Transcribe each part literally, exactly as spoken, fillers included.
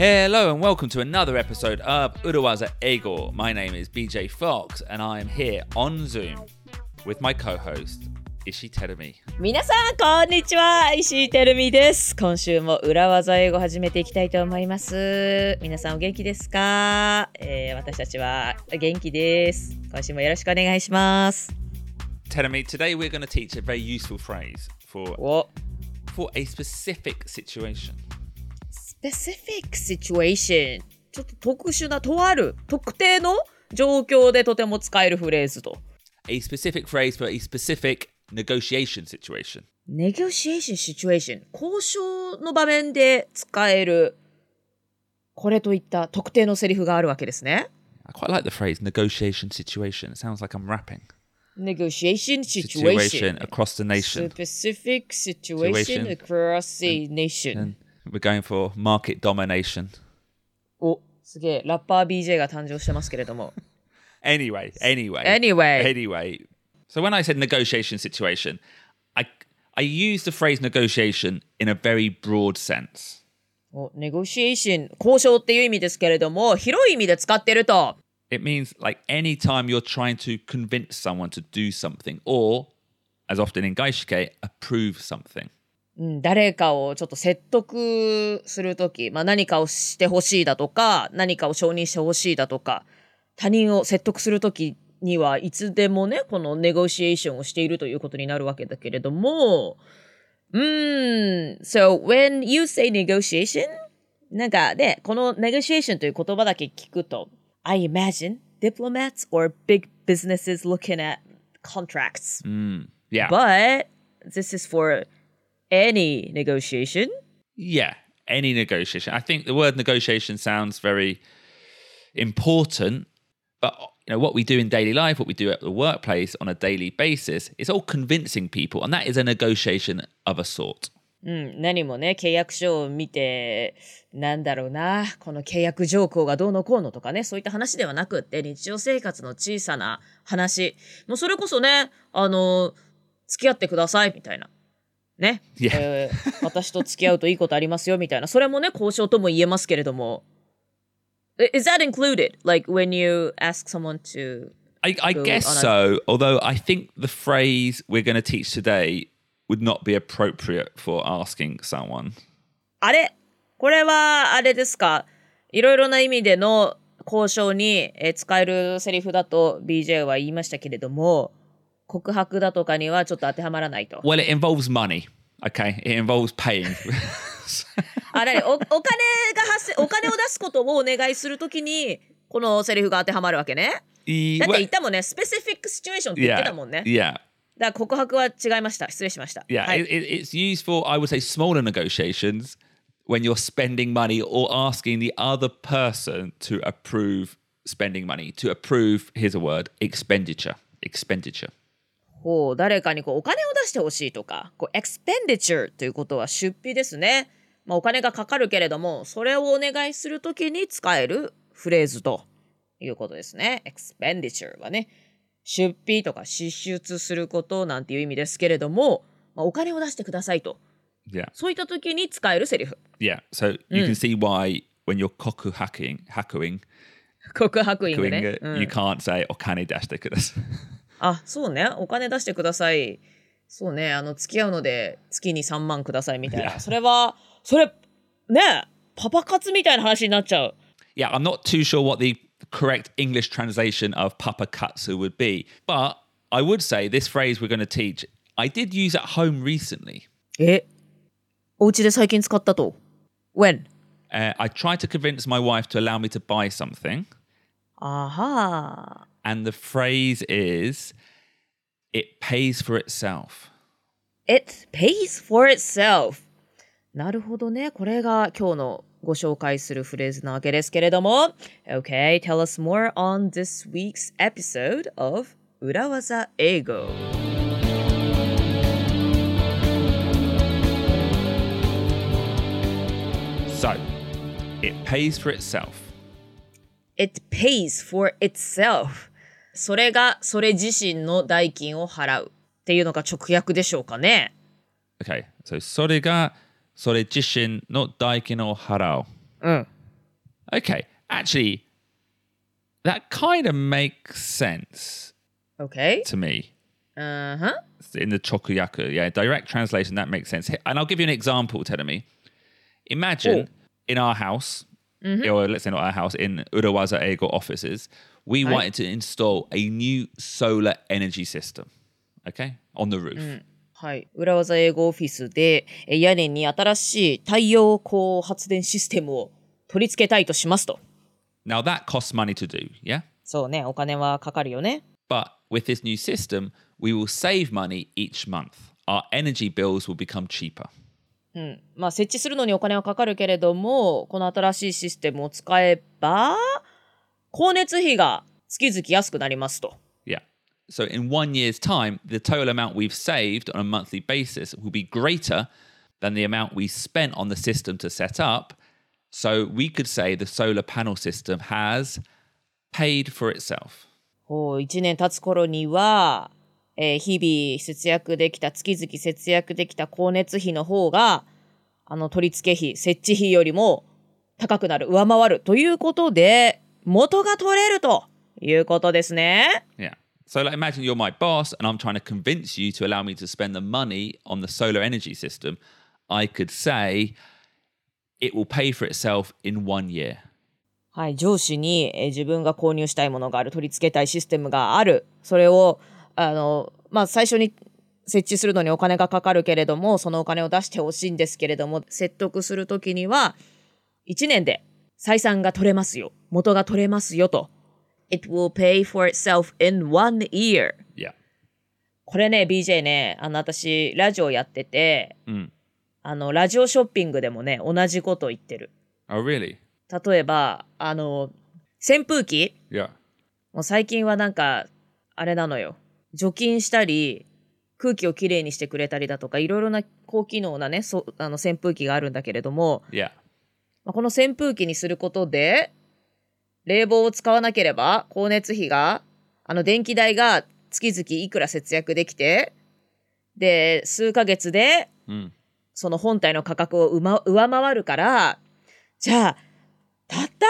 Hello and welcome to another episode of Urawaza Eigo. My name is B J Fox and I am here on Zoom with my co-host Ishi Terumi. 皆さんこんにちは、Ishi Terumi です。今週も裏技英語始めていきたいと思います。皆さんお元気ですか？えー、私たちは元気です。今週もよろしくお願いします。Terumi, today we're going to teach a very useful phrase for for a specific situation.Specific situation ちょっと特殊なとある特定の状況でとても使えるフレーズと A specific phrase for a specific negotiation situation Negotiation situation 交渉の場面で使えるこれといった特定のセリフがあるわけですね I quite like the phrase negotiation situation It sounds like I'm rapping Negotiation situation, situation across the nation Specific situation, situation. across the nation and,We're going for market domination. お、すげえ。ラッパー BJ が誕生してますけれども。anyway, anyway, anyway, anyway. So when I said negotiation situation, I I used the phrase negotiation in a very broad sense. お、negotiation 交渉っていう意味ですけれども、広い意味で使ってると。It means like any time you're trying to convince someone to do something, or as often in gaishike, approve something.誰かをちょっと説得するとき、まあ、何かをしてほしいだとか何かを承認してほしいだとか他人を説得するときにはいつでもねこのネゴシエーションをしているということになるわけだけれどもうーん So when you say negotiation なんかねこの negotiation という言葉だけ聞くと I imagine diplomats or big businesses looking at contracts、mm, yeah. But this is for Any negotiation? Yeah, any negotiation. I think the word negotiation sounds very important, but you know, what we do in daily life, what we do at the workplace on a daily basis, it's all convincing people, and that is a negotiation of a sort. うん、何もね、契約書を見て、なんだろうな、この契約条項がどうのこうのとかね、そういった話ではなくって、日常生活の小さな話、もうそれこそね、あの、付き合ってくださいみたいな。ね、yeah. えー、私と付き合うといいことありますよみたいなそれもね交渉とも言えますけれども Is that included? Like when you ask someone to I, I guess so, although I think the phrase we're going to teach today would not be appropriate for asking someone あれこれはあれですかいろいろな意味での交渉に使えるセリフだと BJ は言いましたけれども告白だとかにはちょっと当てはまらないと。Well, it involves money. Okay, it involves paying. あれ、お、お金が発生、お金を出すことをお願いするときにこのセリフが当てはまるわけね。だって言ったもんね、specific situation って言ってたもんね。Yeah. だから告白は違いました。失礼しました。Yeah, はい、it, it's used for, I would say, smaller negotiations when you're spending money or asking the other person to approve spending money. To approve, here's a word, expenditure. Expenditure.こう誰かにこうお金を出してほしいとかこうエクスペンディチャーということは出費ですね、まあ、お金がかかるけれどもそれをお願いするときに使えるフレーズということですねエクスペンディチャーはね出費とか支出することなんていう意味ですけれども、まあ、お金を出してくださいと、yeah. そういったときに使えるセリフ Yeah, so you can see why when you're kokuhakuing, hakuing, kokuhakuing ね、うん、you can't say お金出してくださいあ、そうね。お金出してください。そうね。あの、付き合うので月にさんまんくださいみたいな。Yeah. それは、それ、ね、パパ活みたいな話になっちゃう。Yeah, I'm not too sure what the correct English translation of papakatsu would be. But I would say this phrase we're going to teach, I did use at home recently. え、お家で最近使ったと。When?、Uh, I tried to convince my wife to allow me to buy something. あはー。And the phrase is, it pays for itself. It pays for itself. なるほどね。これが今日のご紹介するフレーズなわけですけれども。Okay, tell us more on this week's episode of 裏技英語。So, it pays for itself.It pays for itself. それがそれ自身の代金を払うっていうのが直訳でしょうかね。Okay, so それがそれ自身の代金を払う。うん。okay, actually, that kind of makes sense. Okay. To me. Uh-huh. In the Chokuyaku, yeah, direct translation, that makes sense. And I'll give you an example, Terumi. Imagine Ooh. in our house, mm-hmm. or let's say not our house, in Urawaza Eigo offices, we right. wanted to install a new solar energy system, okay, on the roof. Mm. はい、浦和英語オフィスで屋根に新しい太陽光発電システムを取り付けたいとしますと。Now that costs money to do, yeah? そうね、お金はかかるよね。But with this new system, we will save money each month. Our energy bills will become cheaper. うん、まあ設置するのにお金はかかるけれども、この新しいシステムを使えば光熱費が月々安くなりますと。So in one year's time, the total amount we've saved on a monthly basis will be greater than the amount we spent on the system to set up. So we could say the solar panel system has paid for itself. 一年経つ頃には、えー、日々節約できた、月々節約できた光熱費の方が、あの取り付け費、設置費よりも高くなる、上回るということで、元が取れるということですね。Yeah.So like, imagine you're my boss and I'm trying to convince you to allow me to spend the money on the solar energy system. I could say it will pay for itself in one year. はい、上司に、えー、自分が購入したいものがある、取り付けたいシステムがある。それをあの、まあ、最初に設置するのにお金がかかるけれども、そのお金を出してほしいんですけれども、説得するときにはいちねんで採算が取れますよ、元が取れますよと。It will pay for itself in one year. Yeah. これね、ビージェー ね、あの私ラジオやってて、mm. あのラジオショッピングでもね、同じこと言ってる。Oh, really? 例えばあの扇風機、yeah. もう最近はなんかあれなのよ、除菌したり空気をきれいにしてくれたりだとか、いろいろな高機能なね、そあの扇風機があるんだけれども、yeah. まあ、この扇風機にすることで。冷房を使わなければ光熱費が、あの電気代が月々いくら節約できて、で数ヶ月で、うん、その本体の価格を、ま、上回るから、じゃあたった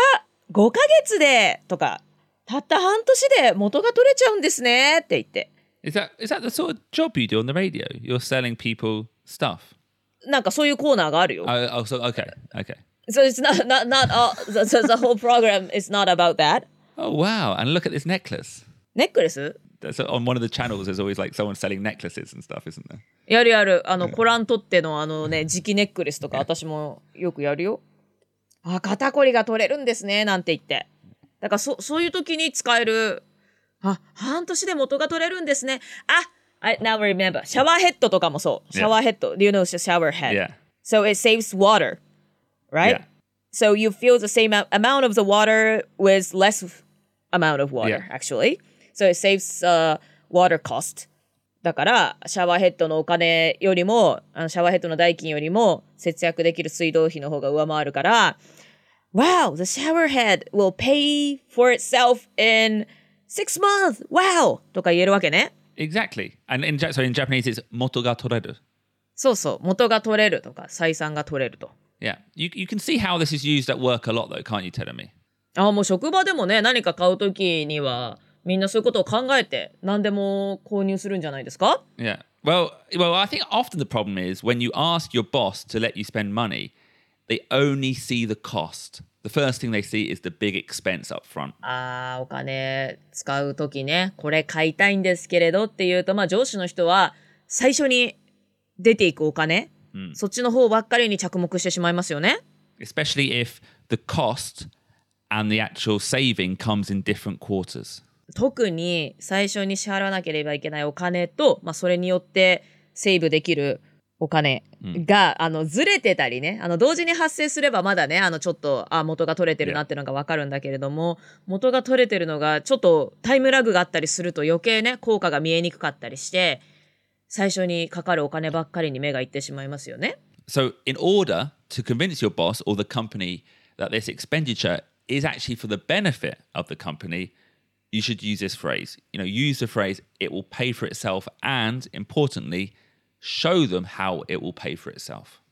ごかげつでとか、たった半年で元が取れちゃうんですねって言って。Is that, is that the sort of job you do on the radio? You're selling people stuff. なんかそういうコーナーがあるよ。Oh, oh, so, okay, okay.So it's not not not all, the, the whole program is not about that. Oh wow! And look at this necklace. Necklace? So on one of the channels, there's always like someone selling necklaces and stuff, isn't there? やるやる。あのコランとってのあのね、磁気ネックレスとか私もよくやるよ。あ、肩こりが取れるんですねなんて言って。だからそそういう時に使える。あ、半年で元が取れるんですね。あ、I now remember. シャワーヘッドとかもそう。シャワーヘッド。Do you know shower head? Yeah. So it saves water.Right? Yeah. So you feel the same amount of the water with less amount of water,、yeah. actually. So it saves、uh, water cost. だから、シャワーヘッドのお金よりも、あのシャワーヘッドの代金よりも節約できる水道費の方が上回るから、Wow! The shower head will pay for itself in six months! Wow! とか言えるわけね。Exactly. And in, so in Japanese, it's 元が取れる。そうそう。元が取れるとか、採算が取れると。Yeah, you you can see how this is used at work a lot, though, can't you, Terumi? ああ、もう職場でもね、何か買うときにはみんなそういうことを考えて何でも購入するんじゃないですか？ Yeah, well, well, I think often the problem is when you ask your boss to let you spend money, they only see the cost. The first thing they see is the big expense up front. ああ、お金使うときね、これ買いたいんですけれどっていうと、まあ上司の人は最初に出ていくお金。そっちの方ばっかりに着目してしまいますよね。Especially if the cost and the actual saving comes in different quarters. 特に最初に支払わなければいけないお金と、まあ、それによってセーブできるお金が、うん、あのずれてたりね、あの同時に発生すればまだね、あのちょっとあ元が取れてるなっていうのが分かるんだけれども、元が取れてるのがちょっとタイムラグがあったりすると余計ね、効果が見えにくかったりして。最初にかかるお金ばっかりに目がいってしまいますよね。So, in order to convince your boss or the company that this expenditure is actually for the benefit of the company, you should use this phrase. You know, use the phrase, it will pay for itself, and importantly, show them how it will pay for itself.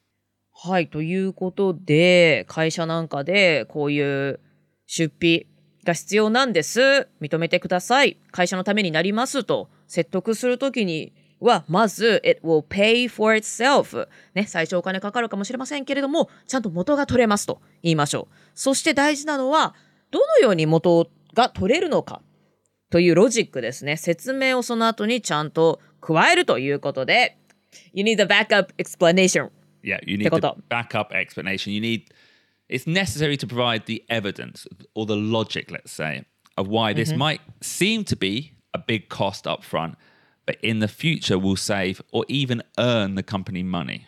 はい、ということで、会社なんかでこういう出費が必要なんです。認めてください。会社のためになりますと説得するときには、まず It will pay for itself、ね、最初お金かかるかもしれませんけれども、ちゃんと元が取れますと言いましょう。そして大事なのは、どのように元が取れるのかというロジックですね。説明をその後にちゃんと加えるということで、You need the backup explanation. Yeah, you need the backup explanation. You need, it's necessary to provide the evidence or the logic, let's say, of why this mm-hmm. might seem to be a big cost up front, but in the future will save or even earn the company money.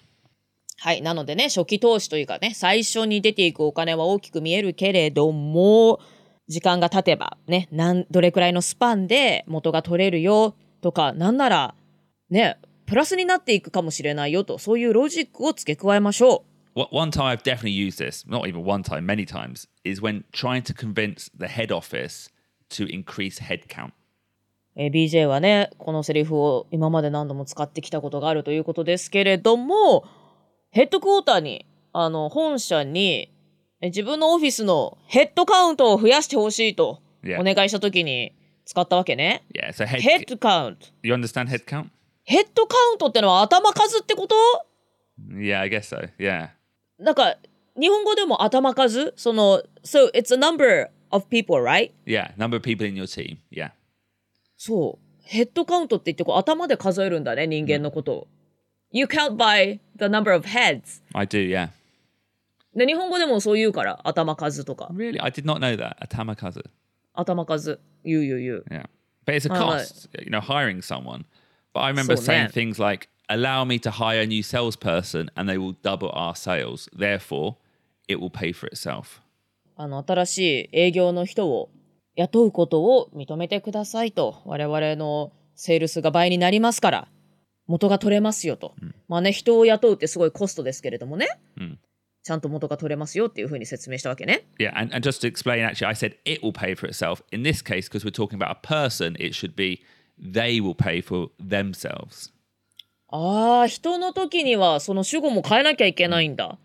はい。なのでね、初期投資というかね、最初に出ていくお金は大きく見えるけれども、時間が経てばね、なん、どれくらいのスパンで元が取れるよとか、なんならね、プラスになっていくかもしれないよと、そういうロジックを付け加えましょう。One time I've definitely used this, not even one time, many times, is when trying to convince the head office to increase headcount.ビージェー はね、このセリフを今まで何度も使ってきたことがあるということですけれども、ヘッドクォーターに、あの、本社に、自分のオフィスのヘッドカウントを増やしてほしいと、お願いしたときに使ったわけね。Yeah. So head, ヘッドカウント。You understand head count? ヘッドカウントってのは頭数ってこと ？Yeah, I guess so. Yeah. なんか、日本語でも頭数、その、So it's a number of people, right? Yeah, number of people in your team. Yeah. そう。ヘッドカウントって言ってこう、頭で数えるんだね、人間のことを。Mm.You count by the number of heads. I do, yeah. で、日本語でもそう言うから、頭数とか。Really? I did not know that. 頭数。頭数。You, you, you. Yeah. But it's a cost, you know, hiring someone. But I remember saying things like, allow me to hire a new salesperson and they will double our sales. Therefore, it will pay for itself. あの、新しい営業の人を雇うことを認めてくださいと。我々のセールスが倍になりますから。元が取れますよと、うん、まあね、人を雇うってすごいコストですけれどもね、うん、ちゃんと元が取れますよっていうふうに説明したわけね。Yeah, and, and just to explain, actually, I said it will pay for itself. In this case, because we're talking about a person, it should be they will pay for themselves. ああ、人の時にはその主語も変えなきゃいけないんだ。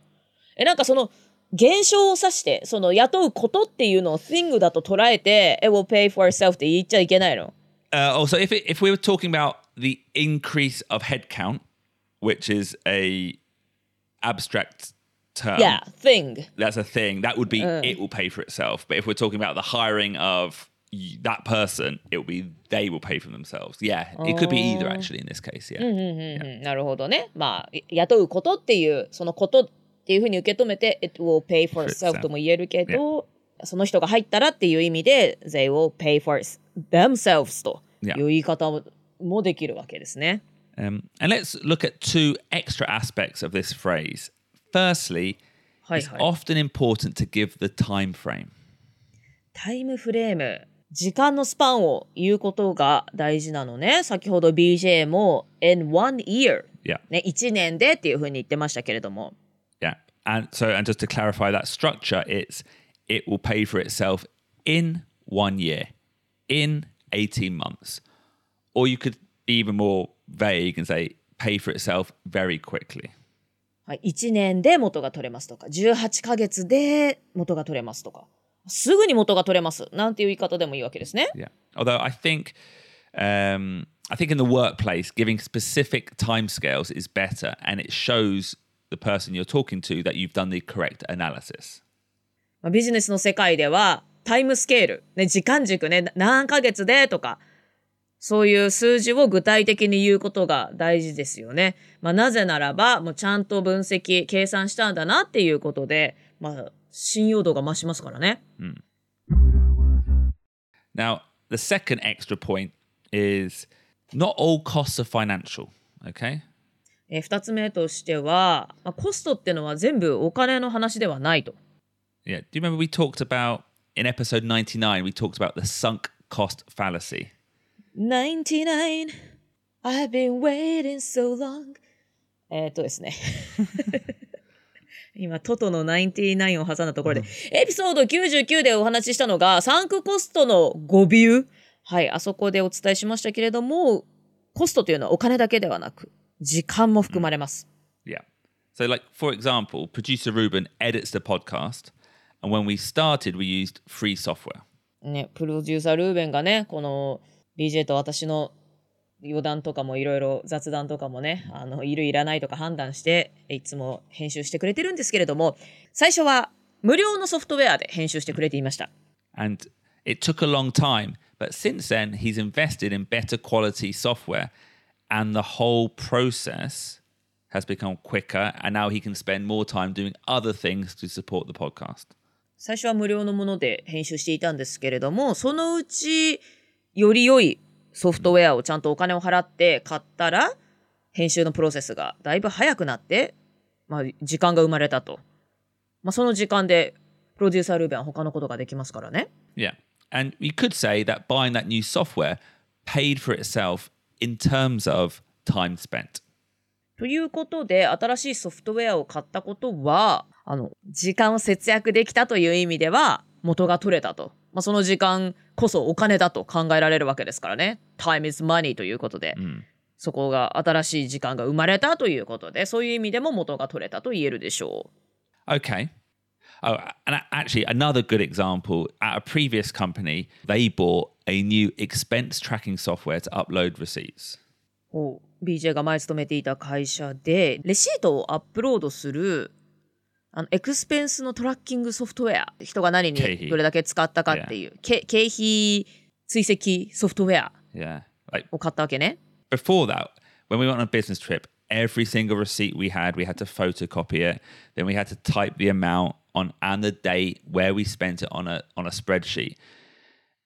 え、なんかその現象を指して、その雇うことっていうのを thing だと捉えて、it will pay for itself って言っちゃいけないの。Uh, also, if it, if we were talking about the increase of headcount, which is a abstract term, yeah, thing. That's a thing. That would be uh. it will pay for itself. But if we're talking about the hiring of that person, it will be they will pay for themselves. Yeah, oh. It could be either actually in this case. Yeah. Yeah. なるほどね。まあ雇うことっていうそのことっていうふうに受け止めて it will pay for itself とも言えるけど。その人が入ったらっていう意味で they will pay for themselves という言い方もできるわけですね。Um, and let's look at two extra aspects of this phrase. Firstly, はい、はい、it's often important to give the time frame. タイムフレーム、時間のスパンを言うことが大事なのね。先ほど ビージェー も in one year、yeah. ね、いちねんでっていうふうに言ってましたけれども。Yeah, and so and just to clarify that structure, it's It will pay for itself in one year, in eighteen months. Or you could be even more vague and say, pay for itself very quickly. いちねんで元が取れますとか、じゅうはちかげつで元が取れますとか、すぐに元が取れますなんていう言い方でもいいわけですね。Yeah. Although I think, um, I think in the workplace, giving specific timescales is better and it shows the person you're talking to that you've done the correct analysis.ビジネスの世界ではタイムスケール、ね、時間軸ね、何ヶ月でとか、そういう数字を具体的に言うことが大事ですよね。まあ、なぜならば、もうちゃんと分析、計算したんだなっていうことで、まあ、信用度が増しますからね。うん。Now, the second extra point is not all costs are financial, okay?え、二つ目としては、まあ、コストってのは全部お金の話ではないと。Yeah. Do you remember we talked about, in episode ninety-nine, we talked about the sunk cost fallacy? ninety-nine, I've been waiting so long. えっとですね。今、トトのナインティナインを挟んだところで、うん、エピソードきゅうじゅうきゅうでお話ししたのが、サンクコストの誤謬。はい、あそこでお伝えしましたけれども、コストというのはお金だけではなく、時間も含まれます。Yeah. So like, for example, producer Ruben edits the podcast. And when we started, we used free software. ね、プロデューサールーベンがね、この ビージェー と私の余談とかもいろいろ雑談とかもね、あのいるいらないとか判断していつも編集してくれてるんですけれども、最初は無料のソフトウェアで編集してくれていました。And it took a long time, but since then he's invested in better quality software, and the whole process has become quicker, and now he can spend more time doing other things to support the podcast. 最初は無料のもので編集していたんですけれども、そのうちより良いソフトウェアをちゃんとお金を払って買ったら、編集のプロセスがだいぶ早くなって、まあ、時間が生まれたと。まあ、その時間でプロデューサールーベンは他のことができますからね。Yeah, and you could say that buying that new software paid for itself in terms of time spent. ということで、新しいソフトウェアを買ったことは、あの時間を節約できたという意味では元が取れたと。まあ、その時間こそお金だと考えられるわけですからね。Time is money ということで、うん、そこが新しい時間が生まれたということで、そういう意味でも元が取れたと言えるでしょう。Okay. Oh, and actually another good example, at a previous company, they bought a new expense tracking software to upload receipts. お、ビージェー が前勤めていた会社でレシートをアップロードするあのエクスペンスのトラッキングソフトウェア、人が何にどれだけ使ったかっていう 経, 経費追跡ソフトウェアを買ったわけね。Before that, when we went on a business trip, every single receipt we had, we had to photocopy it. Then we had to type the amount on and the date where we spent it on a on a spreadsheet.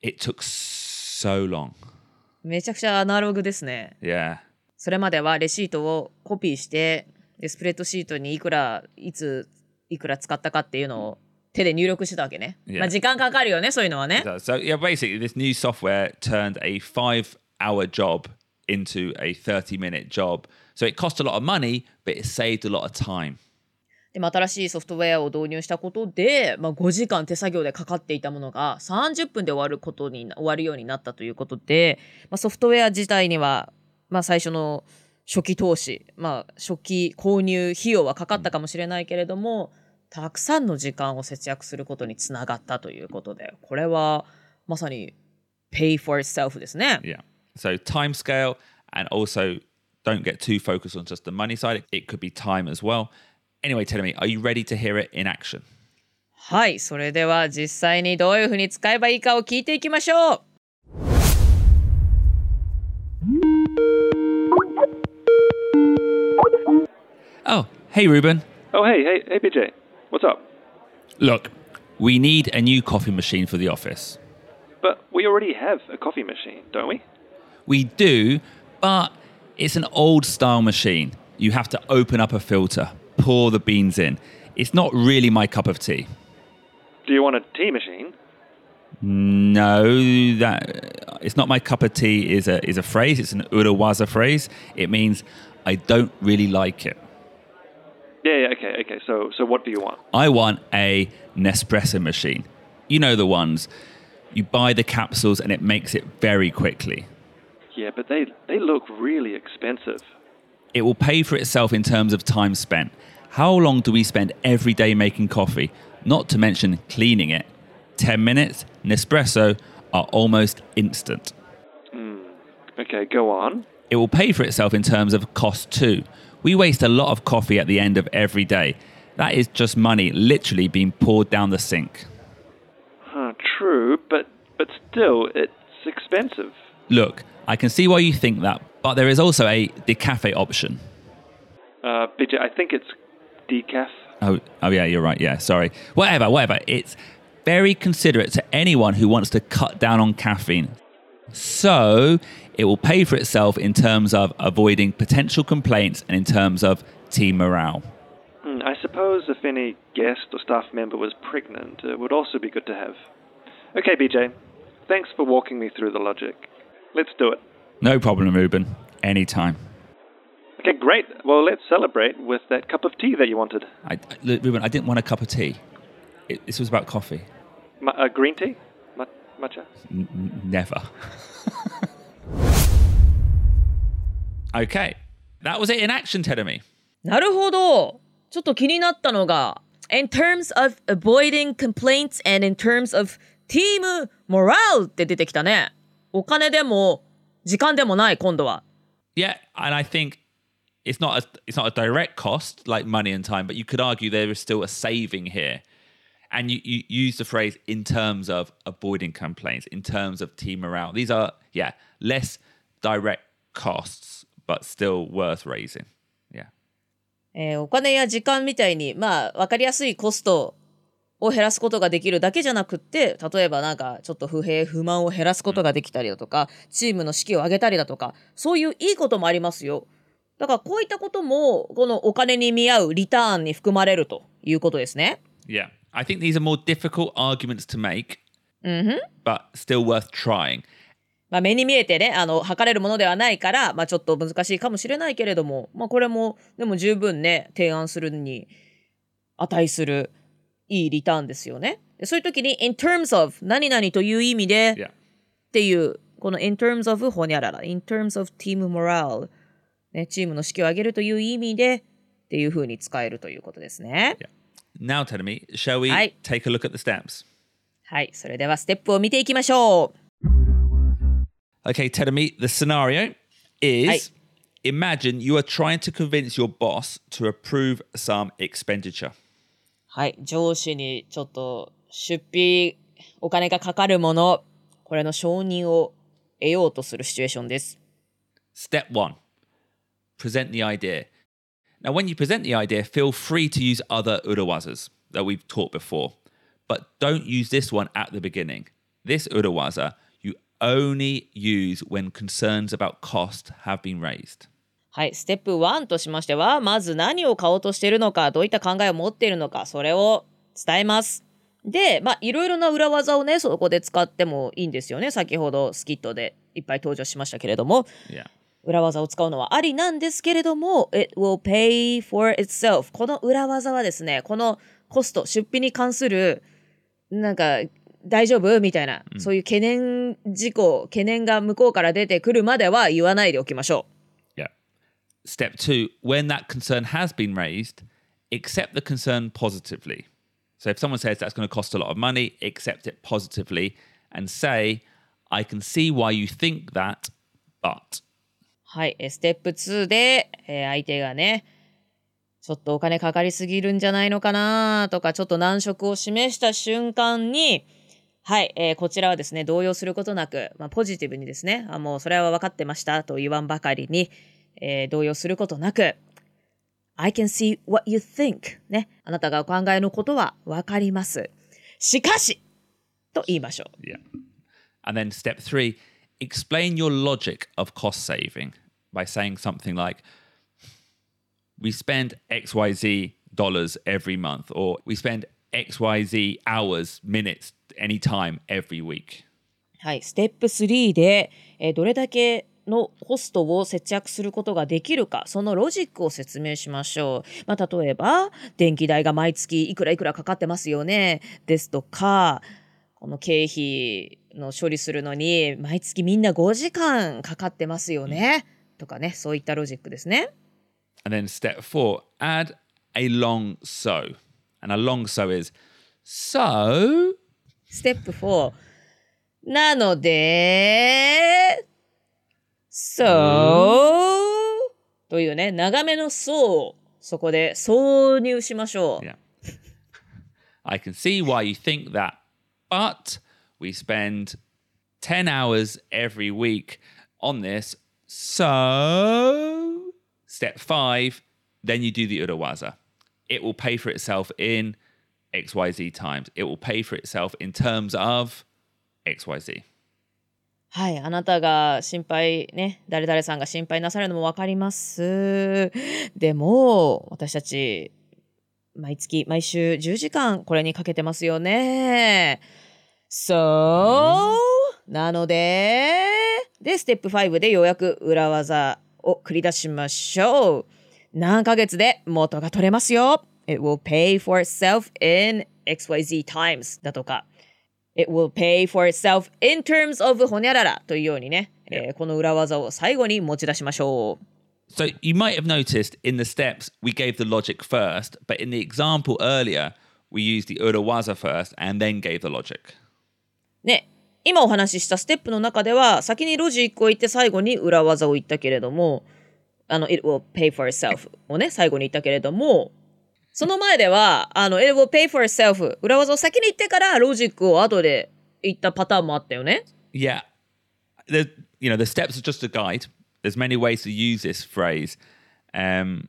It took so long. めちゃくちゃアナログですね。Yeah. それまではレシートをコピーして、でスプレッドシートにいくらいついくら使ったかっていうのを手で入力してたわけね。Yeah. まあ時間かかるよね、そういうのはね。So yeah, basically this new software turned a five-hour job into a thirty-minute job. So it cost a lot of money, but it saved a lot of time. でも新しいソフトウェアを導入したことで、まあ、ごじかん手作業でかかっていたものがさんじゅっぷんで終わることに終わるようになったということで、まあ、ソフトウェア自体には、まあ、最初の初期投資、まあ、初期購入費用はかかったかもしれないけれども、たくさんの時間を節約することにつながったということで、これはまさに pay for itself ですね。Yeah. So time scale and also don't get too focused on just the money side. It could be time as well. Anyway, Terumi, are you ready to hear it in action? はい、それでは実際にどういうふうに使えばいいかを聞いていきましょう。Oh, hey, Ruben. Oh, hey, hey, hey, B J. What's up? Look, we need a new coffee machine for the office. But we already have a coffee machine, don't we? We do, but it's an old-style machine. You have to open up a filter, pour the beans in. It's not really my cup of tea. Do you want a tea machine? No, that it's not my cup of tea is a is a phrase. It's an Urawaza phrase. It means I don't really like it.Yeah, okay, okay. So, so what do you want? I want a Nespresso machine. You know the ones. You buy the capsules and it makes it very quickly. Yeah, but they, they look really expensive. It will pay for itself in terms of time spent. How long do we spend every day making coffee? Not to mention cleaning it. Ten minutes, Nespresso are almost instant. Mm, okay, go on. It will pay for itself in terms of cost too.We waste a lot of coffee at the end of every day. That is just money literally being poured down the sink. Uh, true, but, but still, it's expensive. Look, I can see why you think that, but there is also a decaf option. Uh, B J, I think it's decaf. Oh, oh yeah, you're right, yeah, sorry. Whatever, whatever. It's very considerate to anyone who wants to cut down on caffeine.So, it will pay for itself in terms of avoiding potential complaints and in terms of team morale. Mm, I suppose if any guest or staff member was pregnant, it would also be good to have. Okay, B J, thanks for walking me through the logic. Let's do it. No problem, Ruben. Anytime. Okay, great. Well, let's celebrate with that cup of tea that you wanted. I, I, Ruben, I didn't want a cup of tea. It, this was about coffee. Ma- uh, green tea?Matcha? N- never. Okay. That was it in action, Terumi. なるほど。ちょっと気になったのが in terms of avoiding complaints and in terms of team morale って出てきたね。お金でも時間でもない今度は。Yeah, and I think it's not a, it's not a direct cost like money and time, but you could argue there is still a saving here. And you, you use the phrase in terms of avoiding complaints, in terms of team morale. These are, yeah, less direct costs, but still worth raising. Yeah. えー、お金や時間みたいに、まあ、わかりやすいコストを減らすことができるだけじゃなくって、例えばなんかちょっと不平不満を減らすことができたりだとか、チームの士気を上げたりだとか、そういういいこともありますよ。だからこういったこともこのお金に見合うリターンに含まれるということですね。Yeah, I think these are more difficult arguments to make, mm-hmm. but still worth trying. まあ目に見えてね、あの測れるものではないから、まあちょっと難しいかもしれないけれども、まあこれもでも十分ね提案するに値する。いいリターンですよね。そういう時に in terms of 何々という意味で、yeah. っていうこの in terms of ほにゃらら in terms of team morale、ね、チームの士気を上げるという意味でっていう風に使えるということですね。Yeah. Now tell me, shall we、はい、take a look at the steps? はい、それではステップを見ていきましょう。Okay, tell me, the scenario is、はい、imagine you are trying to convince your boss to approve some expenditure。はい、上司にちょっと出費お金がかかるものこれの承認を得ようとするシチュエーションです。 Step one, present the idea. Now when you present the idea, feel free to use other urawazas that we've taught before, but don't use this one at the beginning. This urawaza you only use when concerns about cost have been raised.はい、ステップワンとしましては、まず何を買おうとしているのか、どういった考えを持っているのか、それを伝えます。で、まあ、いろいろな裏技をね、そこで使ってもいいんですよね。先ほどスキットでいっぱい登場しましたけれども、yeah. 裏技を使うのはありなんですけれども、It will pay for itself。この裏技はですね、このコスト、出費に関する、なんか、大丈夫みたいな、mm. そういう懸念事項、懸念が向こうから出てくるまでは言わないでおきましょう。Step two, when that concern has been raised, accept the concern positively. So if someone says that's going to cost a lot of money, accept it positively and say, I can see why you think that, but. はい、ステップツーで、えー、相手がね、ちょっとお金かかりすぎるんじゃないのかなとか、ちょっと難色を示した瞬間に、はい、えー、こちらはですね、動揺することなく、まあ、ポジティブにですね、あ、もうそれは分かってましたと言わんばかりに、えー、動揺することなく I can see what you think、ね、あなたがお考えのことはわかりますしかしと言いましょう、yeah. And then step three, explain your logic of cost saving by saying something like we spend X Y Z dollars every month or we spend X Y Z hours, minutes, any time, every week、はい、ステップスリーで、えー、どれだけのコストを節約することができるか、そのロジックを説明しましょう。まあ、例えば、電気代が毎月いくらいくらかかってますよね、ですとか、この経費の処理するのに、毎月みんなごじかんかかってますよね、うん、とかね、そういったロジックですね。And then step four, add a long so. And a long so is, so... Step four, なので、そうというね、長めのそうをそこで挿入しましょう。Yeah. I can see why you think that, but we spend ten hours every week on this, so step five, then you do the urawaza. It will pay for itself in X Y Z times. It will pay for itself in terms of エックスワイゼット。はい、あなたが心配ね、誰々さんが心配なさるのもわかります。でも、私たち、毎月、毎週じゅうじかんこれにかけてますよね。そう、なので、で、ステップファイブでようやく裏技を繰り出しましょう。何ヶ月で元が取れますよ。It will pay for itself in エックスワイゼット times だとか。It will pay for itself in terms of ほにゃららというようにね、yeah. えー、この裏技を最後に持ち出しましょう。So you might have noticed in the steps, we gave the logic first, but in the example earlier, we used the Urawaza first and then gave the logic. ね、今お話ししたステップの中では、先にロジックを言って最後に裏技を言ったけれども、あの、It will pay for itself をね、最後に言ったけれども、その前では、あの、It will pay for itself 裏技を先に言ってからロジックを後で言ったパターンもあったよね。Yeah. The, you know, the steps are just a guide. There's many ways to use this phrase. Um,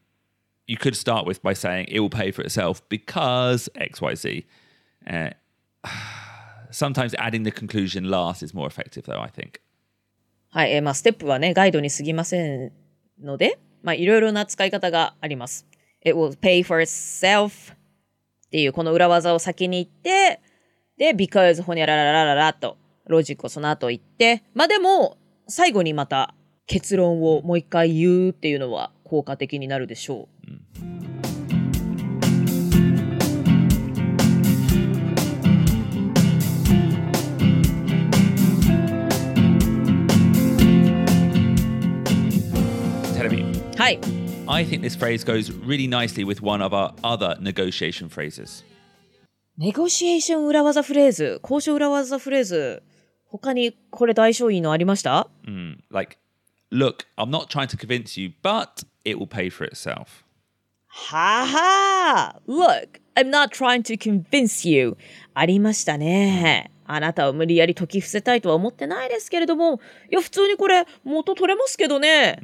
you could start with by saying it will pay for itself because X, Y, Z. Uh, sometimes adding the conclusion last is more effective though, I think. はい、えー、まあステップはね、ガイドに過ぎませんので、まあいろいろな使い方があります。It will pay for itself っていうこの裏技を先に言って、で、because ほにゃらららららとロジックをその後言って、まあでも最後にまた結論をもう一回言うっていうのは効果的になるでしょう。うん、Terumi. Hi. I think this phrase goes really nicely with one of our other negotiation phrases. Negotiation 裏技フレーズ、交渉裏技フレーズ、他にこれと相性いいのありました？うん、like Look, I'm not trying to convince you, but it will pay for itself. Ha ha! Look, I'm not trying to convince you. ありましたね。あなたを無理やり解き伏せたいとは思ってないですけれども、いや普通にこれ元取れますけどね。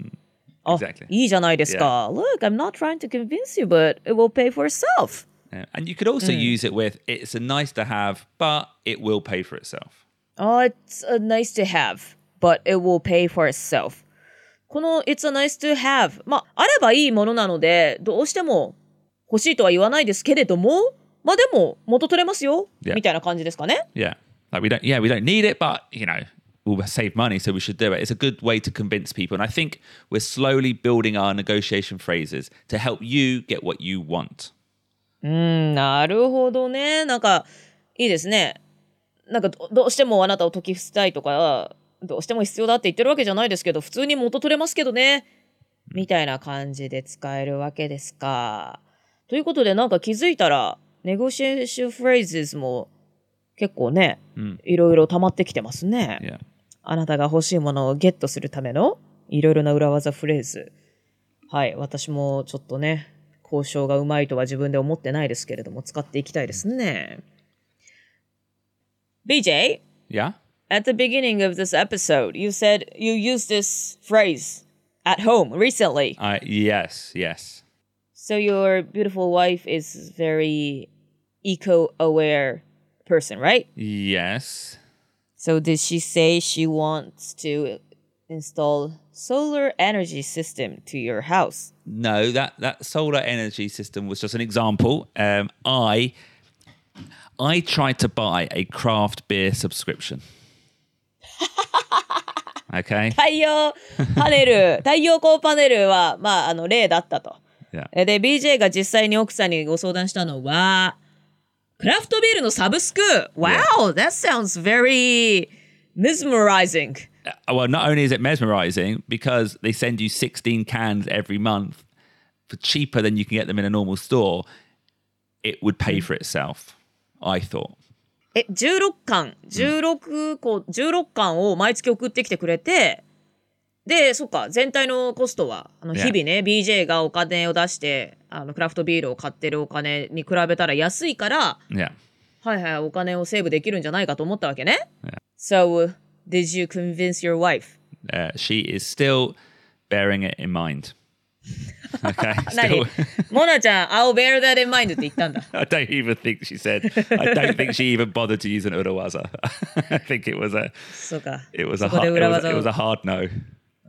あ、いいじゃないですか。Look, I'm not trying to convince you, but it will pay for itself. And you could also use it with it's a nice to have, but it will pay for itself. Oh, it's a nice to have, but it will pay for itself.この It's a nice to have、まあ、あればいいものなのでどうしても欲しいとは言わないですけれども、まあでも元取れますよ、yeah. みたいな感じですかね。Yeah, like we don't, yeah, we don't need it, but you know, we'll save money, so we should do it. It's a good way to convince people, and I think we're slowly building our negotiation phrases to help you get what you want. うーん、なるほどね。なんかいいですね。なんか ど, どうしてもあなたを解き伏せたいとか。どうしても必要だって言ってるわけじゃないですけど、普通に元取れますけどね、みたいな感じで使えるわけですか。ということで、なんか気づいたらネゴシエーションフレーズも結構ね、うん、いろいろ溜まってきてますね、yeah. あなたが欲しいものをゲットするためのいろいろな裏技フレーズ。はい、私もちょっとね、交渉がうまいとは自分で思ってないですけれども、使っていきたいですね、うん、ビージェー Yeah?At the beginning of this episode, you said you used this phrase at home recently. Uh, yes, yes. So your beautiful wife is very eco-aware person, right? Yes. So did she say she wants to install solar energy system to your house? No, that, that solar energy system was just an example. Um, I, I tried to buy a craft beer subscription.Okay. 太陽パネル、太陽光パネルは、まあ、あの例だったと、yeah. で ビージェー が実際に奥さんにご相談したのはクラフトビールのサブスク。 Wow、yeah. That sounds very mesmerizing. Well, not only is it mesmerizing because they send you sixteen cans every month for cheaper than you can get them in a normal store. It would pay for itself, I thought.え、じゅうろっかん、じゅうろっこ、じゅうろっかんを毎月送ってきてくれて、で、そっか、全体のコストは、あの日々ね、yeah. ビージェー がお金を出して、あのクラフトビールを買ってるお金に比べたら安いから、yeah. はいはい、お金をセーブできるんじゃないかと思ったわけね。Yeah. So, did you convince your wife?、Uh, she is still bearing it in mind.Okay, 何モナちゃん I'll bear that in mind って言ったんだ。 I don't even think she said I don't think she even bothered to use an Urawaza. I think it was a it was a, hard, it, was, it was a hard no、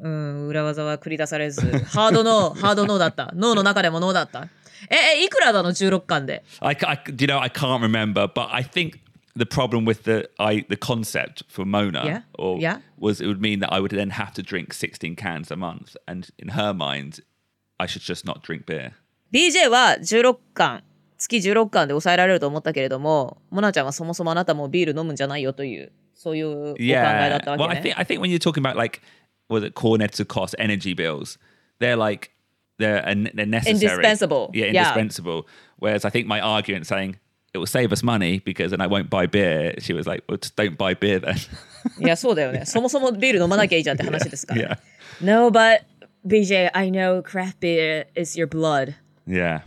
うん、裏技は繰り出されずハードノーハードノーだった。ノーの中でもノーだった。え、えいくらだのじゅうろっかんで。 I, I, you know, I can't remember, but I think the problem with the, I, the concept for Mona、yeah. or, yeah. was it would mean that I would then have to drink sixteen cans a month, and in her mind I should just not drink beer. ビージェー はじゅうろっかん、月じゅうろっかんで抑えられると思ったけれども、モナちゃんはそもそもあなたもビール飲むんじゃないよという、そういうお考えだったわけね。Yeah. Well, I think, I think when you're talking about like, was it Cornetto cost energy bills, they're like, they're, they're necessary. Indispensable. Yeah, indispensable. Yeah. Whereas I think my argument saying, it will save us money because then I won't buy beer. She was like, well, just don't buy beer then. Yeah, so thatよね. そもそもビール飲まなきゃいいじゃんって話ですから。Yeah, yeah. No, but B J, I know craft beer is your blood. Yeah.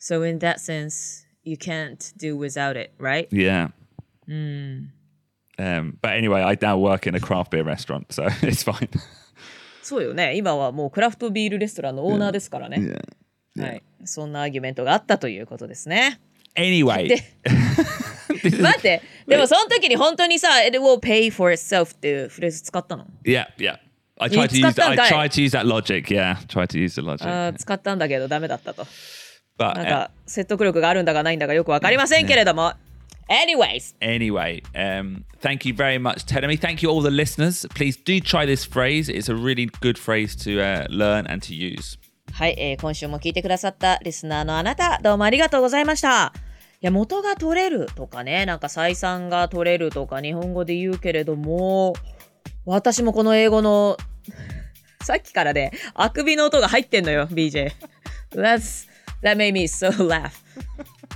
So in that sense, you can't do without it, right? Yeah. Mm. Um, but anyway, I now work in a craft beer restaurant, so it's fine. そうよね。今はもうクラフトビールレストランのオーナーですからね。Yeah. Yeah. はい。そんなアーギュメントがあったということですね。Anyway. 待って、でもその時に本当にさ、It will pay for itself っていうフレーズ使ったの Yeah, yeah. I tried to use that, I tried to use that logic. Yeah, tried to use the logic. あ、使ったんだけどダメだったと。But, なんか説得力があるんだかないんだかよくわかりませんけれども。Anyways. Anyway, um, thank you very much, Terumi. Thank you all the listeners. Please do try this phrase. It's a really good phrase to uh, learn and to use.はい、えー、今週も聞いてくださったリスナーのあなた、どうもありがとうございました。いや、元が取れるとかね、なんか採算が取れるとか日本語で言うけれども、私もこの英語のさっきからね、あくびの音が入ってんのよ、ビージェー。That's, that made me so laugh.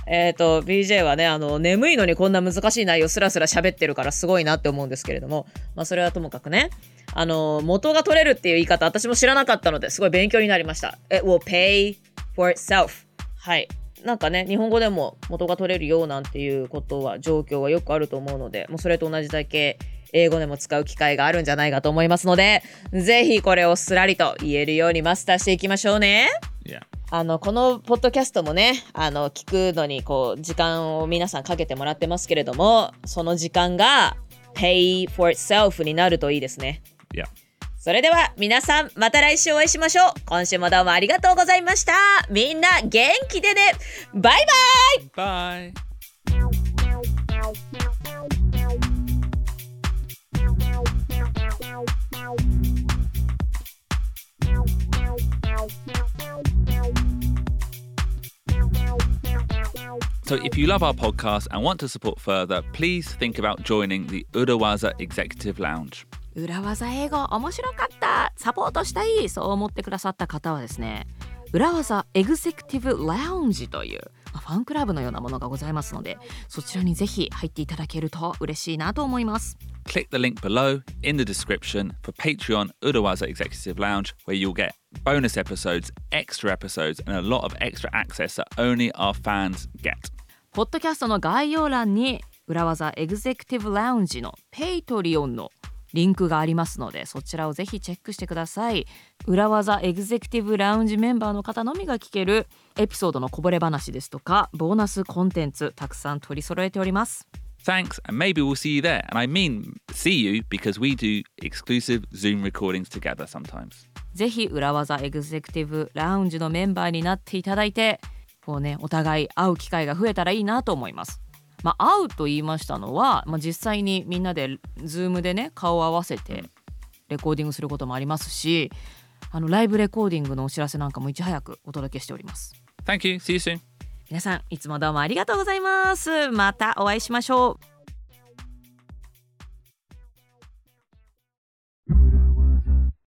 えっと、ビージェー はね、あの、眠いのにこんな難しい内容スラスラ喋ってるからすごいなって思うんですけれども、まあそれはともかくね。あの元が取れるっていう言い方私も知らなかったのですごい勉強になりました It will pay for itself はいなんかね日本語でも元が取れるようなんていうことは状況はよくあると思うのでもうそれと同じだけ英語でも使う機会があるんじゃないかと思いますのでぜひこれをすらりと言えるようにマスターしていきましょうね、yeah. あのこのポッドキャストもねあの聞くのにこう時間を皆さんかけてもらってますけれどもその時間が pay for itself になるといいですねYeah. それでは皆さんまた来週お会いしましょう今週もどうもありがとうございましたみんな元気でねバイバイバイSo if you love our podcast and want to support further, please think about joining the Urawaza Executive Lounge裏技英語面白かったサポートしたいそう思ってくださった方はですね裏技エグゼクティブラウンジというファンクラブのようなものがございますのでそちらにぜひ入っていただけると嬉しいなと思います Click the link below in the description for Patreon Urawaza Executive Lounge where you'll get bonus episodes, extra episodes and a lot of extra access that only our fans get ポッドキャストの概要欄に裏技エグゼクティブラウンジの Patreon のリンクがありますのでそちらをぜひチェックしてください裏技エグゼクティブラウンジメンバーの方のみが聞けるエピソードのこぼれ話ですとかボーナスコンテンツたくさん取り揃えております Thanks and maybe we'll see you there and I mean see you because we do exclusive Zoom recordings together sometimes ぜひ裏技エグゼクティブラウンジのメンバーになっていただいてこうねお互い会う機会が増えたらいいなと思いますまあ、会うと言いましたのは、まあ、実際にみんなで Zoom でね顔を合わせてレコーディングすることもありますしあのライブレコーディングのお知らせなんかもいち早くお届けしております Thank you. See you soon. 皆さんいつもどうもありがとうございますまたお会いしましょう